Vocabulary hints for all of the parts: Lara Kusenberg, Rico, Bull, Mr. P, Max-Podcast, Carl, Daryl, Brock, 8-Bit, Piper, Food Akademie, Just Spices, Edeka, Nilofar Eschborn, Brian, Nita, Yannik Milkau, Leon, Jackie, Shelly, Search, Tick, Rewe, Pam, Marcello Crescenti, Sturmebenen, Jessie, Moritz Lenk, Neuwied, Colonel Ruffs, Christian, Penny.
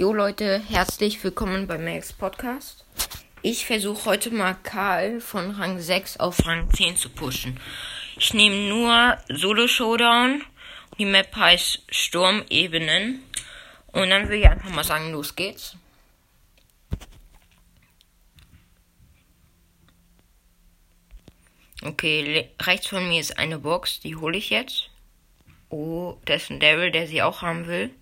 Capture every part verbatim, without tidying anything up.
Jo Leute, herzlich willkommen bei Max-Podcast. Ich versuche heute mal Carl von Rang sechs auf Rang zehn zu pushen. Ich nehme nur Solo-Showdown. Die Map heißt Sturmebenen. Und dann will ich einfach mal sagen, los geht's. Okay, le- rechts von mir ist eine Box, die hole ich jetzt. Oh, da ist ein Daryl, der sie auch haben will.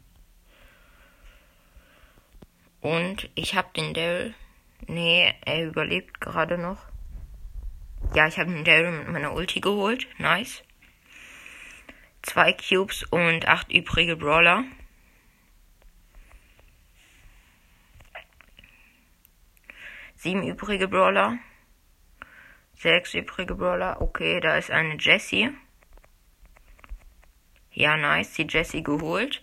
Und ich hab den Daryl. Nee, er überlebt gerade noch. Ja, ich habe den Daryl mit meiner Ulti geholt. Nice. Zwei Cubes und acht übrige Brawler. Sieben übrige Brawler. Sechs übrige Brawler. Okay, da ist eine Jessie. Ja, nice. Die Jessie geholt.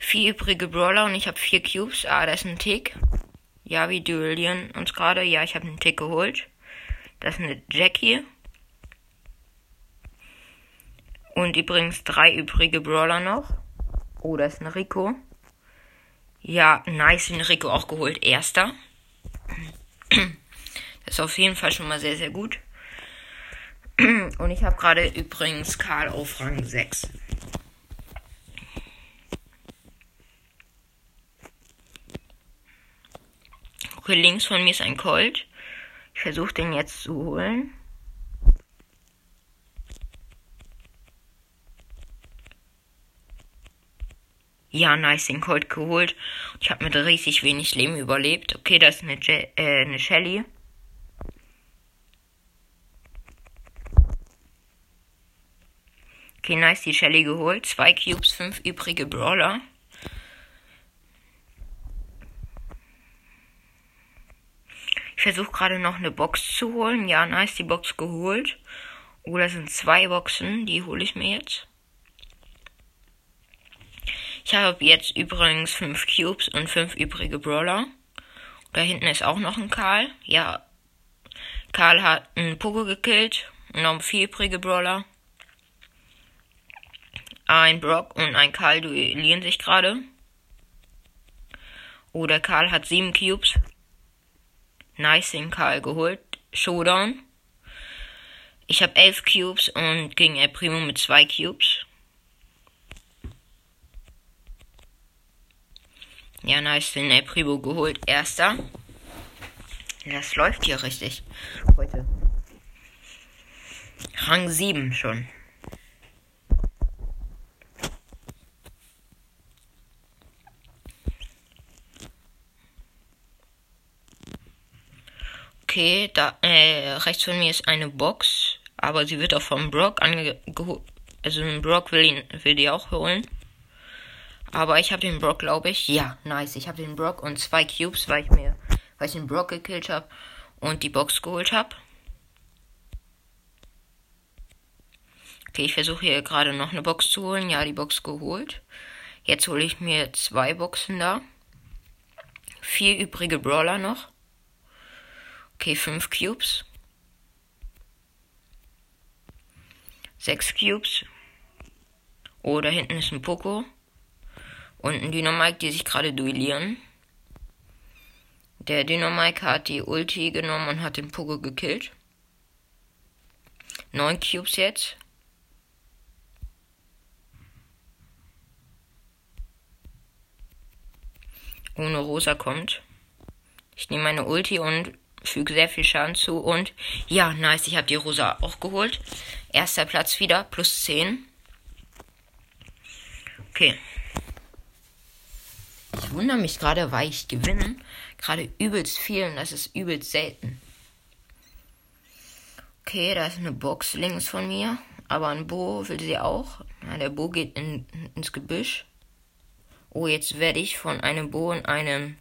Vier übrige Brawler und ich habe vier Cubes. Ah, da ist ein Tick. Ja, wie duellieren uns gerade. Ja, ich habe einen Tick geholt. Das ist eine Jackie. Und übrigens drei übrige Brawler noch. Oh, das ist ein Rico. Ja, nice, den Rico auch geholt. Erster. Das ist auf jeden Fall schon mal sehr, sehr gut. Und ich habe gerade übrigens Carl auf Rang sechs. Okay, links von mir ist ein Colt. Ich versuche den jetzt zu holen. Ja, nice, den Colt geholt. Ich habe mit richtig wenig Leben überlebt. Okay, das ist eine, Je- äh, eine Shelly. Okay, nice, die Shelly geholt. Zwei Cubes, fünf übrige Brawler. Ich versuche gerade noch eine Box zu holen. Ja, nice, die Box geholt. Oh, das sind zwei Boxen. Die hole ich mir jetzt. Ich habe jetzt übrigens fünf Cubes und fünf übrige Brawler. Da hinten ist auch noch ein Carl. Ja, Carl hat einen Poco gekillt. Noch vier übrige Brawler. Ein Brock und ein Carl duellieren sich gerade. Oh, der Carl hat sieben Cubes. Nice, den Carl geholt. Showdown. Ich habe elf Cubes und gegen El Primo mit zwei Cubes. Ja, nice, den El Primo geholt. Erster. Das läuft hier richtig heute. Rang sieben schon. Okay, da äh, rechts von mir ist eine Box, aber sie wird auch vom Brock angeholt. Ange- also den Brock will, ihn, will die auch holen. Aber ich habe den Brock, glaube ich. Ja, nice. Ich habe den Brock und zwei Cubes, weil ich mir, weil ich den Brock gekillt habe und die Box geholt habe. Okay, ich versuche hier gerade noch eine Box zu holen. Ja, die Box geholt. Jetzt hole ich mir zwei Boxen da. Vier übrige Brawler noch. Okay, fünf Cubes. sechs Cubes. Oh, da hinten ist ein Poco. Und ein Dynamike, die sich gerade duellieren. Der Dynamike hat die Ulti genommen und hat den Poco gekillt. neun Cubes jetzt. Ohne Rosa kommt. Ich nehme meine Ulti und füge sehr viel Schaden zu und ja, nice, ich habe die Rosa auch geholt. Erster Platz wieder, plus zehn. Okay. Ich wundere mich gerade, weil ich gewinne gerade übelst viel und das ist übelst selten. Okay, da ist eine Box links von mir, aber ein Bo will sie auch. Ja, der Bo geht in, ins Gebüsch. Oh, jetzt werde ich von einem Bo und einem...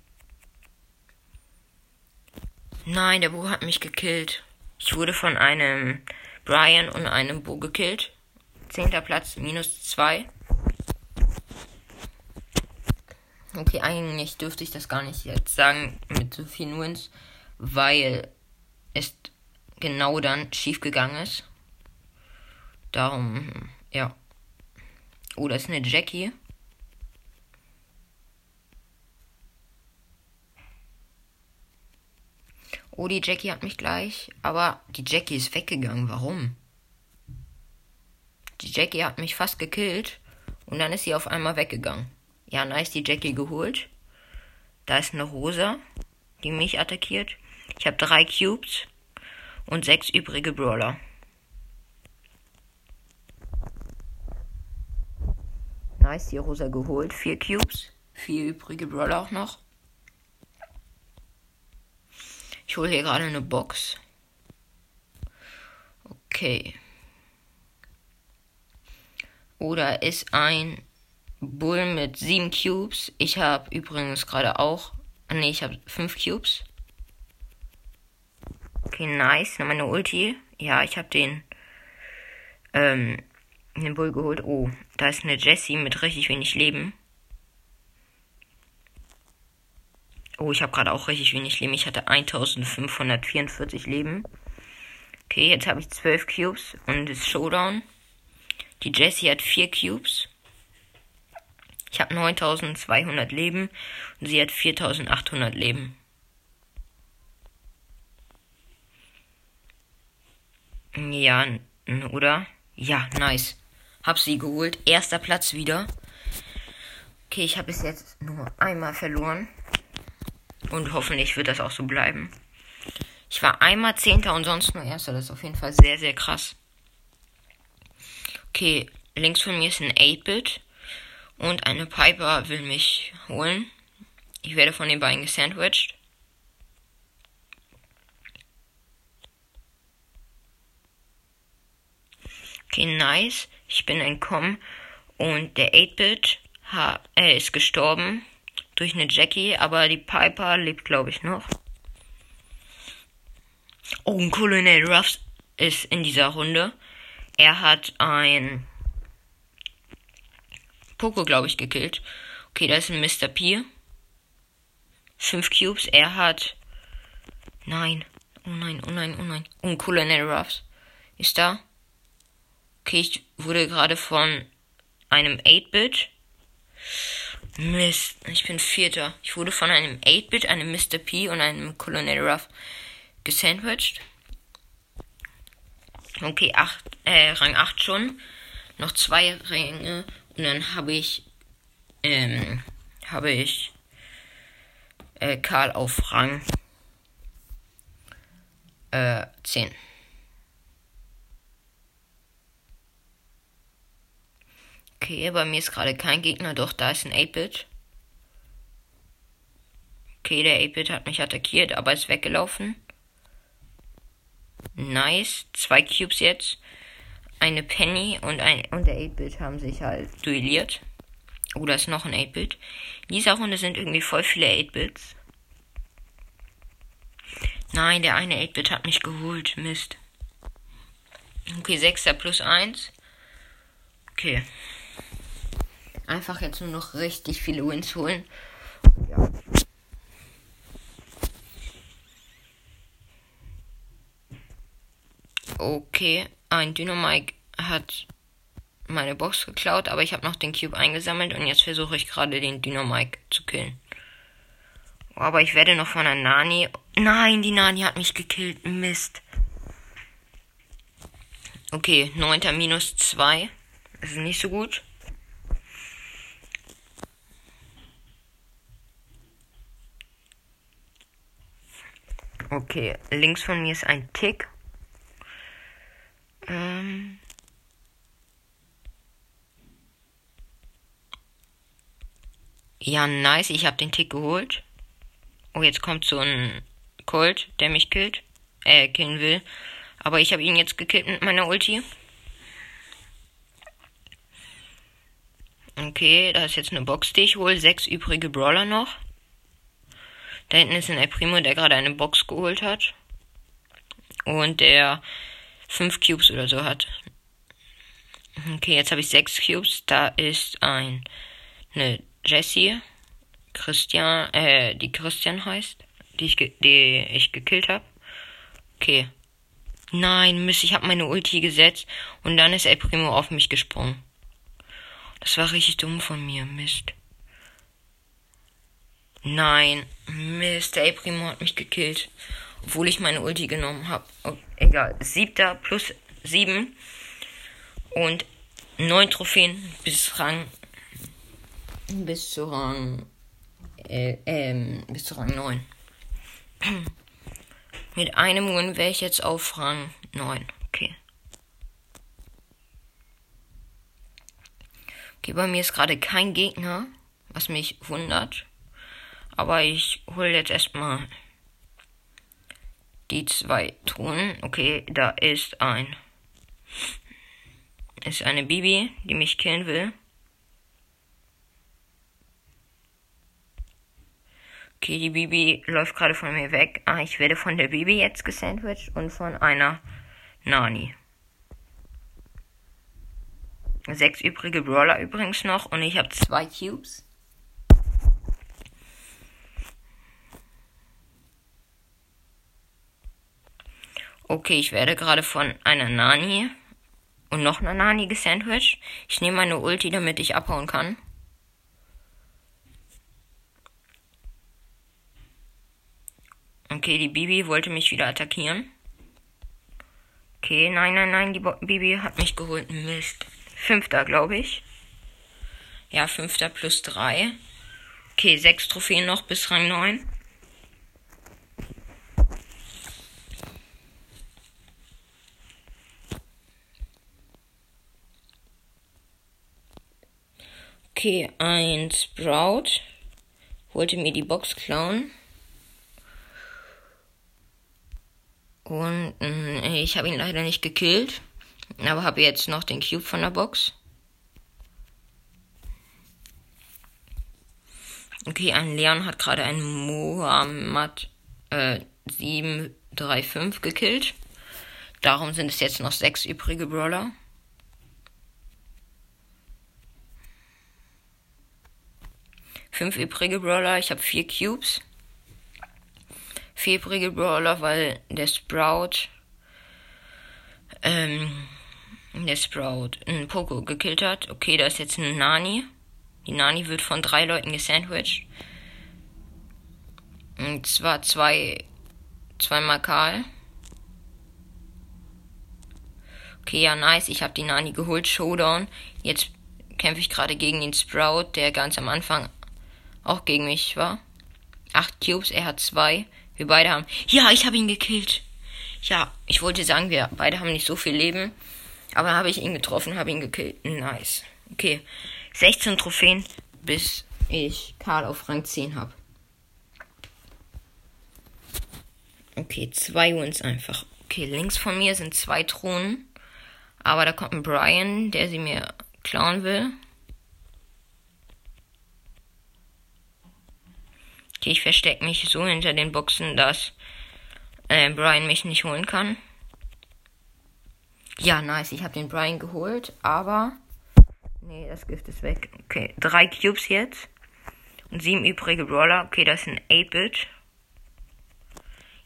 Nein, der Bo hat mich gekillt. Ich wurde von einem Brian und einem Bo gekillt. Zehnter Platz, minus zwei. Okay, eigentlich dürfte ich das gar nicht jetzt sagen mit so vielen Wins, weil es genau dann schief gegangen ist. Darum, ja. Oh, das ist eine Jackie. Oh, die Jackie hat mich gleich. Aber die Jackie ist weggegangen. Warum? Die Jackie hat mich fast gekillt. Und dann ist sie auf einmal weggegangen. Ja, nice, die Jackie geholt. Da ist eine Rosa, die mich attackiert. Ich habe drei Cubes und sechs übrige Brawler. Nice, die Rosa geholt. Vier Cubes, vier übrige Brawler auch noch. Ich hole hier gerade eine Box. Okay. Oder ist ein Bull mit sieben Cubes. Ich habe übrigens gerade auch... Ne, ich habe fünf Cubes. Okay, nice. Noch meine Ulti. Ja, ich habe den... Ähm... Den Bull geholt. Oh, da ist eine Jessie mit richtig wenig Leben. Oh, ich habe gerade auch richtig wenig Leben. Ich hatte eintausendfünfhundertvierundvierzig Leben. Okay, jetzt habe ich zwölf Cubes und das Showdown. Die Jessie hat vier Cubes. Ich habe neuntausendzweihundert Leben und sie hat viertausendachthundert Leben. Ja, oder? Ja, nice. Hab sie geholt. Erster Platz wieder. Okay, ich habe bis jetzt nur einmal verloren. Und hoffentlich wird das auch so bleiben. Ich war einmal Zehnter und sonst nur Erster. Das ist auf jeden Fall sehr, sehr krass. Okay, links von mir ist ein acht-Bit. Und eine Piper will mich holen. Ich werde von den beiden gesandwiched. Okay, nice. Ich bin entkommen. Und der acht-Bit ha- äh, ist gestorben. Durch eine Jackie. Aber die Piper lebt, glaube ich, noch. Oh, ein Colonel Ruffs ist in dieser Runde. Er hat ein Poco, glaube ich, gekillt. Okay, da ist ein Mister P. Fünf Cubes. Er hat... Nein. Oh nein, oh nein, oh nein. Oh, ein Colonel Ruffs ist da. Okay, ich wurde gerade von einem acht-Bit. Mist, ich bin Vierter. Ich wurde von einem acht-Bit, einem Mister P und einem Colonel Ruff gesandwiched. Okay, acht, äh, Rang acht schon. Noch zwei Ränge. Und dann habe ich, ähm, habe ich, äh, Carl auf Rang, äh, zehn. Okay, bei mir ist gerade kein Gegner, doch da ist ein acht-Bit. Okay, der acht-Bit hat mich attackiert, aber ist weggelaufen. Nice, zwei Cubes jetzt. Eine Penny und, ein, und der acht-Bit haben sich halt duelliert. Oh, da ist noch ein acht-Bit. In dieser Runde sind irgendwie voll viele acht-Bits. Nein, der eine acht-Bit hat mich geholt, Mist. Okay, sechster plus eins. Okay. Einfach jetzt nur noch richtig viele Wins holen. Ja. Okay, ein Dynamike hat meine Box geklaut, aber ich habe noch den Cube eingesammelt und jetzt versuche ich gerade den Dynamike zu killen. Aber ich werde noch von einer Nani... Nein, die Nani hat mich gekillt, Mist. Okay, neunter minus zwei. Das ist nicht so gut. Okay, links von mir ist ein Tick. Ähm ja, nice, ich habe den Tick geholt. Oh, jetzt kommt so ein Colt, der mich killt. Äh, killen will. Aber ich habe ihn jetzt gekillt mit meiner Ulti. Okay, da ist jetzt eine Box, die ich hole. Sechs übrige Brawler noch. Da hinten ist ein El Primo, der gerade eine Box geholt hat. Und der fünf Cubes oder so hat. Okay, jetzt habe ich sechs Cubes. Da ist ein eine Jessie, Christian, äh, die Christian heißt, die ich, ge- die ich gekillt habe. Okay. Nein, Mist, ich habe meine Ulti gesetzt und dann ist El Primo auf mich gesprungen. Das war richtig dumm von mir, Mist. Nein, Mist, der El Primo hat mich gekillt. Obwohl ich meine Ulti genommen habe. Egal. Siebter plus sieben. Und neun Trophäen bis Rang. Bis zu Rang. Äh, ähm, bis zu Rang neun. Mit einem Win wäre ich jetzt auf Rang neun. Okay. Okay, bei mir ist gerade kein Gegner, was mich wundert. Aber ich hole jetzt erstmal die zwei Truhen. Okay, da ist ein. Ist eine Bibi, die mich killen will. Okay, die Bibi läuft gerade von mir weg. Ah, ich werde von der Bibi jetzt gesandwiched und von einer Nani. Sechs übrige Brawler übrigens noch und ich habe zwei Cubes. Okay, ich werde gerade von einer Nani und noch einer Nani gesandwiched. Ich nehme meine Ulti, damit ich abhauen kann. Okay, die Bibi wollte mich wieder attackieren. Okay, nein, nein, nein, die Bo- Bibi hat mich geholt. Mist. Fünfter, glaube ich. Ja, fünfter plus drei. Okay, sechs Trophäen noch bis Rang neun. Okay, ein Sprout wollte mir die Box klauen. Und mh, ich habe ihn leider nicht gekillt, aber habe jetzt noch den Cube von der Box. Okay, ein Leon hat gerade einen Mohammed äh, sieben drei fünf gekillt. Darum sind es jetzt noch sechs übrige Brawler. fünf übrige Brawler, ich habe vier Cubes. Fiebrige Brawler, weil der Sprout, ähm, der Sprout einen Poco gekillt hat. Okay, da ist jetzt eine Nani. Die Nani wird von drei Leuten gesandwiched. Und zwar zwei, zweimal Carl. Okay, ja, nice, ich habe die Nani geholt, Showdown. Jetzt kämpfe ich gerade gegen den Sprout, der ganz am Anfang auch gegen mich war. Acht Cubes, er hat zwei. Wir beide haben... Ja, ich habe ihn gekillt. Ja, ich wollte sagen, wir beide haben nicht so viel Leben. Aber habe ich ihn getroffen, habe ihn gekillt. Nice. Okay. sechzehn Trophäen, bis ich Carl auf Rang zehn habe. Okay, zwei Wins einfach. Okay, links von mir sind zwei Truhen. Aber da kommt ein Brian, der sie mir klauen will. Ich verstecke mich so hinter den Boxen, dass äh, Brian mich nicht holen kann. Ja, nice. Ich habe den Brian geholt, aber... Nee, das Gift ist weg. Okay, drei Cubes jetzt. Und sieben übrige Brawler. Okay, das ist ein acht-Bit.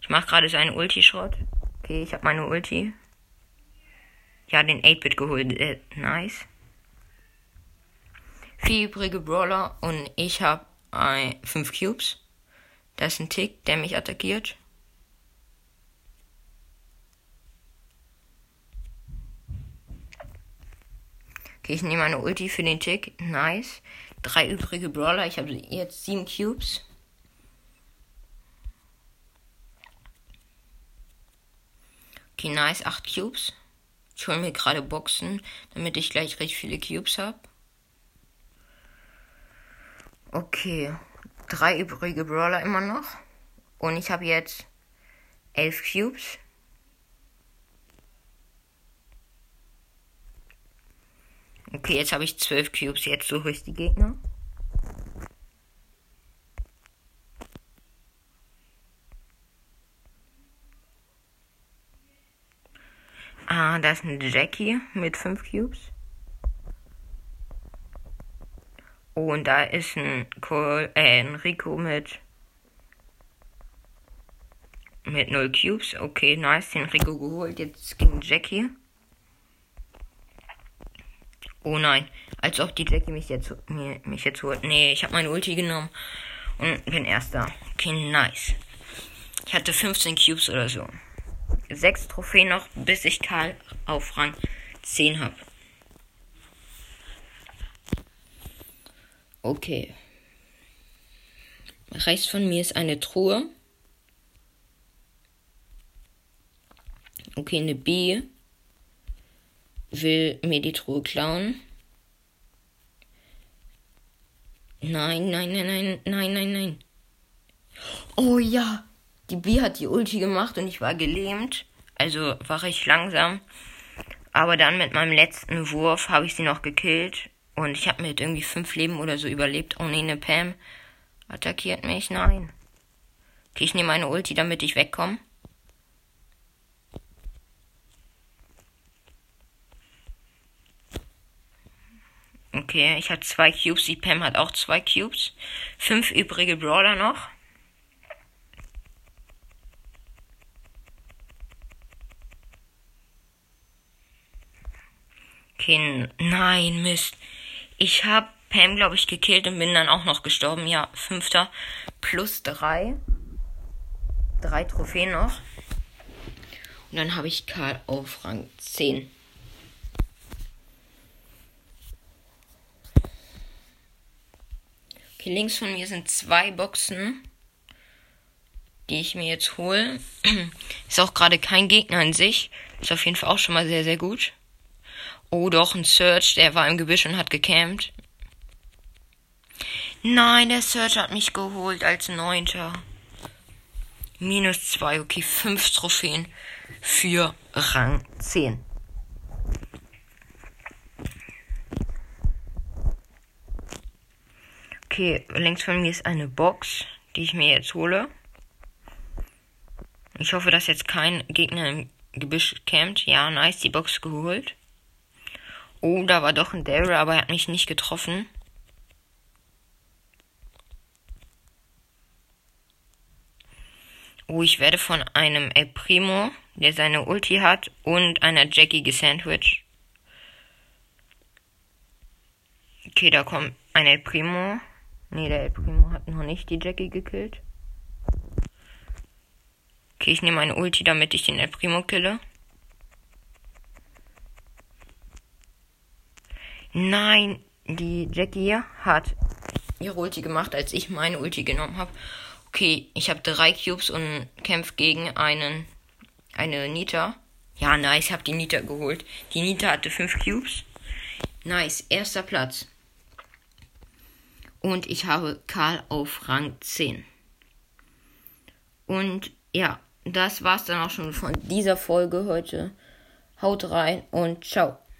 Ich mache gerade so einen Ulti-Shot. Okay, ich habe meine Ulti. Ja, den acht-Bit geholt. Äh, nice. Vier übrige Brawler und ich habe ein, fünf Cubes. Da ist ein Tick, der mich attackiert. Okay, ich nehme eine Ulti für den Tick. Nice. Drei übrige Brawler. Ich habe jetzt sieben Cubes. Okay, nice. Acht Cubes. Ich hole mir gerade Boxen, damit ich gleich recht viele Cubes habe. Okay, drei übrige Brawler immer noch. Und ich habe jetzt elf Cubes. Okay, jetzt habe ich zwölf Cubes. Jetzt suche ich die Gegner. Ah, da ist eine Jackie mit fünf Cubes. Und da ist ein, Col- äh, ein Rico mit mit null Cubes. Okay, nice, den Rico geholt. Jetzt gegen Jackie. Oh nein, als ob die Jackie mich jetzt, mir, mich jetzt holt. Nee, ich habe meine Ulti genommen und bin erster. Okay, nice. Ich hatte fünfzehn Cubes oder so. sechs Trophäen noch, bis ich Carl auf Rang zehn habe. Okay. Rechts von mir ist eine Truhe. Okay, eine B will mir die Truhe klauen. Nein, nein, nein, nein, nein, nein, nein. Oh ja, die B hat die Ulti gemacht und ich war gelähmt. Also war ich langsam. Aber dann mit meinem letzten Wurf habe ich sie noch gekillt. Und ich habe mit irgendwie fünf Leben oder so überlebt. Oh ne, eine Pam attackiert mich. Nein. Okay, ich nehme meine Ulti, damit ich wegkomme. Okay, ich hatte zwei Cubes, die Pam hat auch zwei Cubes. Fünf übrige Brawler noch. Okay, nein, Mist. Ich habe Pam, glaube ich, gekillt und bin dann auch noch gestorben. Ja, fünfter plus drei. Drei Trophäen noch. Und dann habe ich Karl auf Rang zehn. Links von mir sind zwei Boxen, die ich mir jetzt hole. Ist auch gerade kein Gegner in sich. Ist auf jeden Fall auch schon mal sehr, sehr gut. Oh doch, ein Search, der war im Gebüsch und hat gecampt. Nein, der Search hat mich geholt als Neunter. Minus zwei, okay, fünf Trophäen für Rang zehn. Okay, links von mir ist eine Box, die ich mir jetzt hole. Ich hoffe, dass jetzt kein Gegner im Gebüsch campt. Ja, nice, die Box geholt. Oh, da war doch ein Daryl, aber er hat mich nicht getroffen. Oh, ich werde von einem El Primo, der seine Ulti hat, und einer Jackie gesandwiched. Okay, da kommt ein El Primo. Ne, der El Primo hat noch nicht die Jackie gekillt. Okay, ich nehme eine Ulti, damit ich den El Primo kille. Nein, die Jackie hat ihre Ulti gemacht, als ich meine Ulti genommen habe. Okay, ich habe drei Cubes und kämpfe gegen einen, eine Nita. Ja, nice, ich habe die Nita geholt. Die Nita hatte fünf Cubes. Nice, erster Platz. Und ich habe Karl auf Rang zehn. Und ja, das war's dann auch schon von dieser Folge heute. Haut rein und ciao.